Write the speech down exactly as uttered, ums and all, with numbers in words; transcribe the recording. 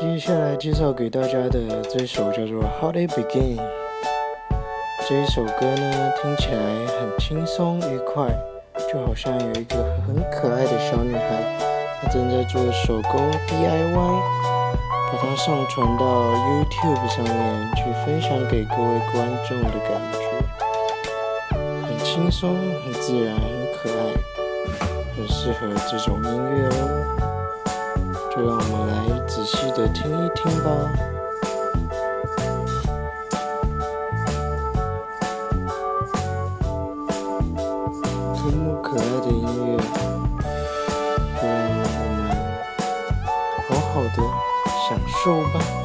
接下来介绍给大家的这首叫做 How They Begin， 这一首歌呢听起来很轻松愉快，就好像有一个很可爱的小女孩，她正在做手工 D I Y， 把它上传到 YouTube 上面去分享给各位观众的感觉，很轻松，很自然，很可爱，很适合这种音乐哦。就让我们来仔细的听一听吧。这么可爱的音乐，就让我们好好的享受吧。